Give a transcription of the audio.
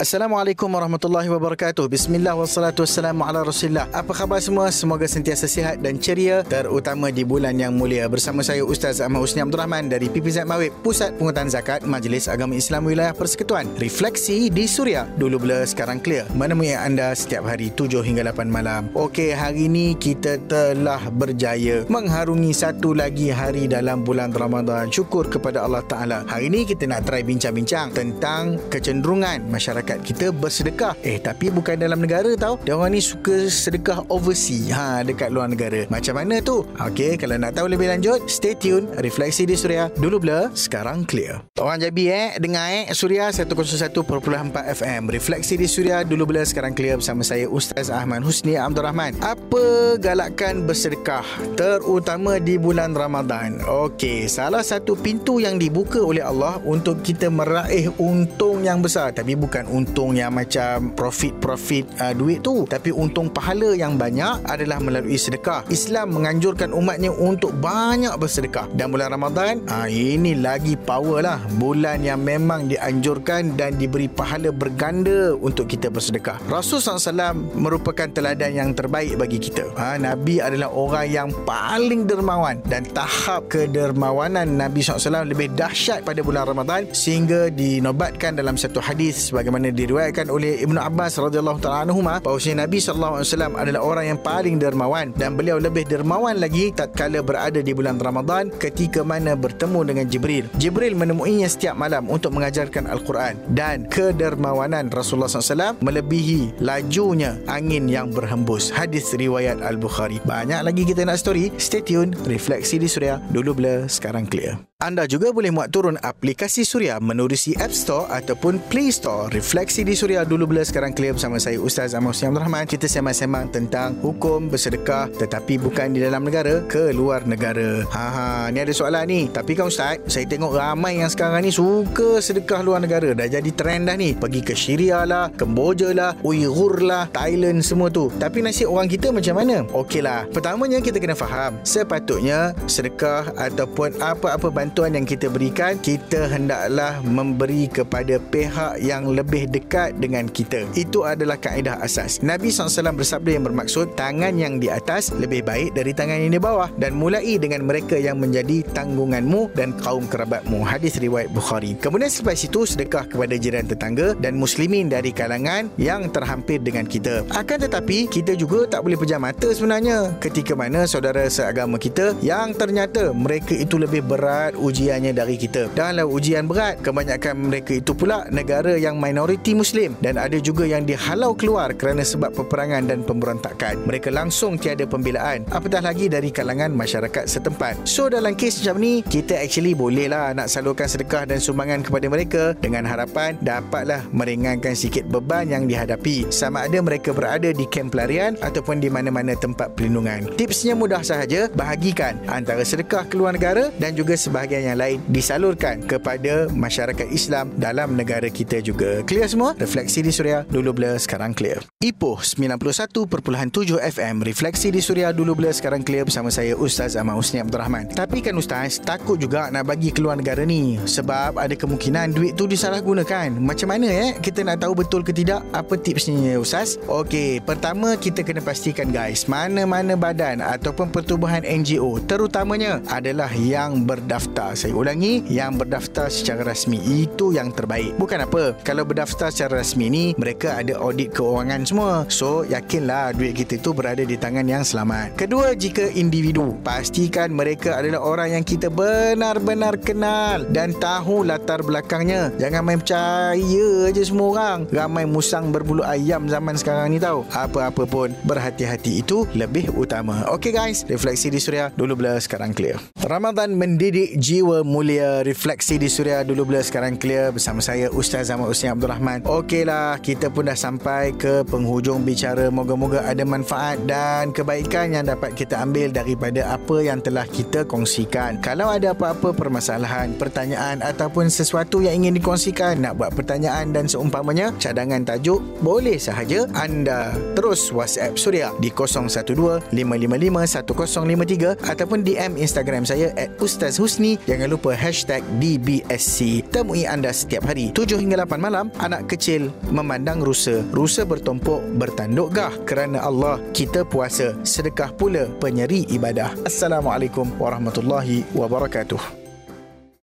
Assalamualaikum warahmatullahi wabarakatuh. Bismillah wassalatu wassalamu ala rasulillah. Apa khabar semua? Semoga sentiasa sihat dan ceria, terutama di bulan yang mulia. Bersama saya Ustaz Ahmad Husni Abdul Rahman dari PPZ Mawib, Pusat Pungutan Zakat Majlis Agama Islam Wilayah Persekutuan. Refleksi di Suria, dulu blur sekarang clear, menemui anda setiap hari 7 hingga 8 malam. Okey, hari ini kita telah berjaya mengharungi satu lagi hari dalam bulan Ramadan. Syukur kepada Allah Ta'ala. Hari ini kita nak try bincang-bincang tentang kecenderungan masyarakat kita bersedekah. Tapi bukan dalam negara tau. Dia orang ni suka sedekah overseas, dekat luar negara. Macam mana tu? Okey, kalau nak tahu lebih lanjut, stay tune. Refleksi di Suria, dulu blur, sekarang clear. Orang Jabi dengar Suria 101.4 FM. Refleksi di Suria, dulu blur, sekarang clear, bersama saya Ustaz Ahmad Husni Abdul Rahman. Apa galakan bersedekah, terutama di bulan Ramadan? Okey, salah satu pintu yang dibuka oleh Allah untuk kita meraih untung yang besar, tapi bukan untung yang macam profit duit tu, tapi untung pahala yang banyak adalah melalui sedekah. Islam menganjurkan umatnya untuk banyak bersedekah. Dan bulan Ramadan, ini lagi power lah, bulan yang memang dianjurkan dan diberi pahala berganda untuk kita bersedekah. Rasul SAW merupakan teladan yang terbaik bagi kita. Nabi adalah orang yang paling dermawan, dan tahap kedermawanan Nabi SAW lebih dahsyat pada bulan Ramadan, sehingga dinobatkan dalam satu hadis sebagaimana diriwayatkan oleh Ibnu Abbas radhiyallahu ta'ala anhuma, bahawa Nabi sallallahu alaihi wasallam adalah orang yang paling dermawan, dan beliau lebih dermawan lagi tatkala berada di bulan Ramadan ketika mana bertemu dengan Jibril. Jibril menemuinya setiap malam untuk mengajarkan Al-Quran, dan kedermawanan Rasulullah SAW melebihi lajunya angin yang berhembus. Hadis riwayat Al-Bukhari. Banyak lagi kita nak story. Stay tune. Refleksi di Suria, dulu blur, sekarang clear. Anda juga boleh muat turun aplikasi Suria menerusi App Store ataupun Play Store. Refleksi di Suria, dulu blur, sekarang clear, bersama saya Ustaz Ahmad Husni Abdul Rahman. Kita sembang-sembang tentang hukum bersedekah, tetapi bukan di dalam negara, ke luar negara. Ni ada soalan ni. Tapi kan Ustaz, saya tengok ramai yang sekarang ni suka sedekah luar negara. Dah jadi trend dah ni. Pergi ke Syria lah, Kemboja lah, Uyghur lah, Thailand semua tu. Tapi nasib orang kita macam mana? Okey lah. Pertamanya kita kena faham, sepatutnya sedekah ataupun apa-apa bantuan yang kita berikan, kita hendaklah memberi kepada pihak yang lebih dekat dengan kita. Itu adalah kaedah asas. Nabi SAW bersabda yang bermaksud, tangan yang di atas lebih baik dari tangan yang di bawah, dan mulai dengan mereka yang menjadi tanggunganmu dan kaum kerabatmu. Hadis riwayat Bukhari. Kemudian selepas itu, sedekah kepada jiran tetangga dan muslimin dari kalangan yang terhampir dengan kita. Akan tetapi, kita juga tak boleh pejam mata sebenarnya ketika mana saudara seagama kita yang ternyata mereka itu lebih berat ujiannya dari kita. Dalam ujian berat, kebanyakan mereka itu pula negara yang minoriti Muslim, dan ada juga yang dihalau keluar kerana sebab peperangan dan pemberontakan. Mereka langsung tiada pembelaan, apatah lagi dari kalangan masyarakat setempat. So dalam kes macam ni, kita actually bolehlah nak salurkan sedekah dan sumbangan kepada mereka dengan harapan dapatlah meringankan sikit beban yang dihadapi, sama ada mereka berada di kamp pelarian ataupun di mana-mana tempat perlindungan. Tipsnya mudah sahaja, bahagikan antara sedekah ke luar negara dan juga sebahagian yang lain disalurkan kepada masyarakat Islam dalam negara kita juga. Clear semua? Refleksi di Suria, dulu blur, sekarang clear. Ipoh 91.7 FM. Refleksi di Suria, dulu blur, sekarang clear, bersama saya Ustaz Ahmad Husni Abdul Rahman. Tapi kan Ustaz, takut juga nak bagi keluar negara ni, sebab ada kemungkinan duit tu disalahgunakan. Macam mana kita nak tahu betul ke tidak? Apa tipsnya Ustaz? Okey, pertama kita kena pastikan guys, mana-mana badan ataupun pertubuhan NGO terutamanya adalah yang berdaftar. Saya ulangi, yang berdaftar secara rasmi, itu yang terbaik. Bukan apa, kalau berdaftar secara rasmi ni, mereka ada audit kewangan semua. So yakinlah duit kita tu berada di tangan yang selamat. Kedua, jika individu, pastikan mereka adalah orang yang kita benar-benar kenal dan tahu latar belakangnya. Jangan main percaya je semua orang. Ramai musang berbulu ayam zaman sekarang ni tau. Apa-apa pun, berhati-hati, itu lebih utama. Okey guys, Refleksi di Suria, dulu blur, sekarang clear. Ramadan mendidik jiwa mulia. Refleksi di Suria, dulu blur, sekarang clear, bersama saya Ustaz Ahmad Husni Abdul Rahman. Okeylah, kita pun dah sampai ke penghujung bicara. Moga-moga ada manfaat dan kebaikan yang dapat kita ambil daripada apa yang telah kita kongsikan. Kalau ada apa-apa permasalahan, pertanyaan ataupun sesuatu yang ingin dikongsikan, nak buat pertanyaan dan seumpamanya, cadangan tajuk, boleh sahaja anda terus WhatsApp Suria di 012-555-1053 ataupun DM Instagram saya @ustazhusni. Jangan lupa #DBSC. Temui anda setiap hari 7 hingga 8 malam. anak kecil memandang rusa. Rusa bertumpuk bertanduk gah. Kerana Allah kita puasa, sedekah pula penyeri ibadah. Assalamualaikum warahmatullahi wabarakatuh.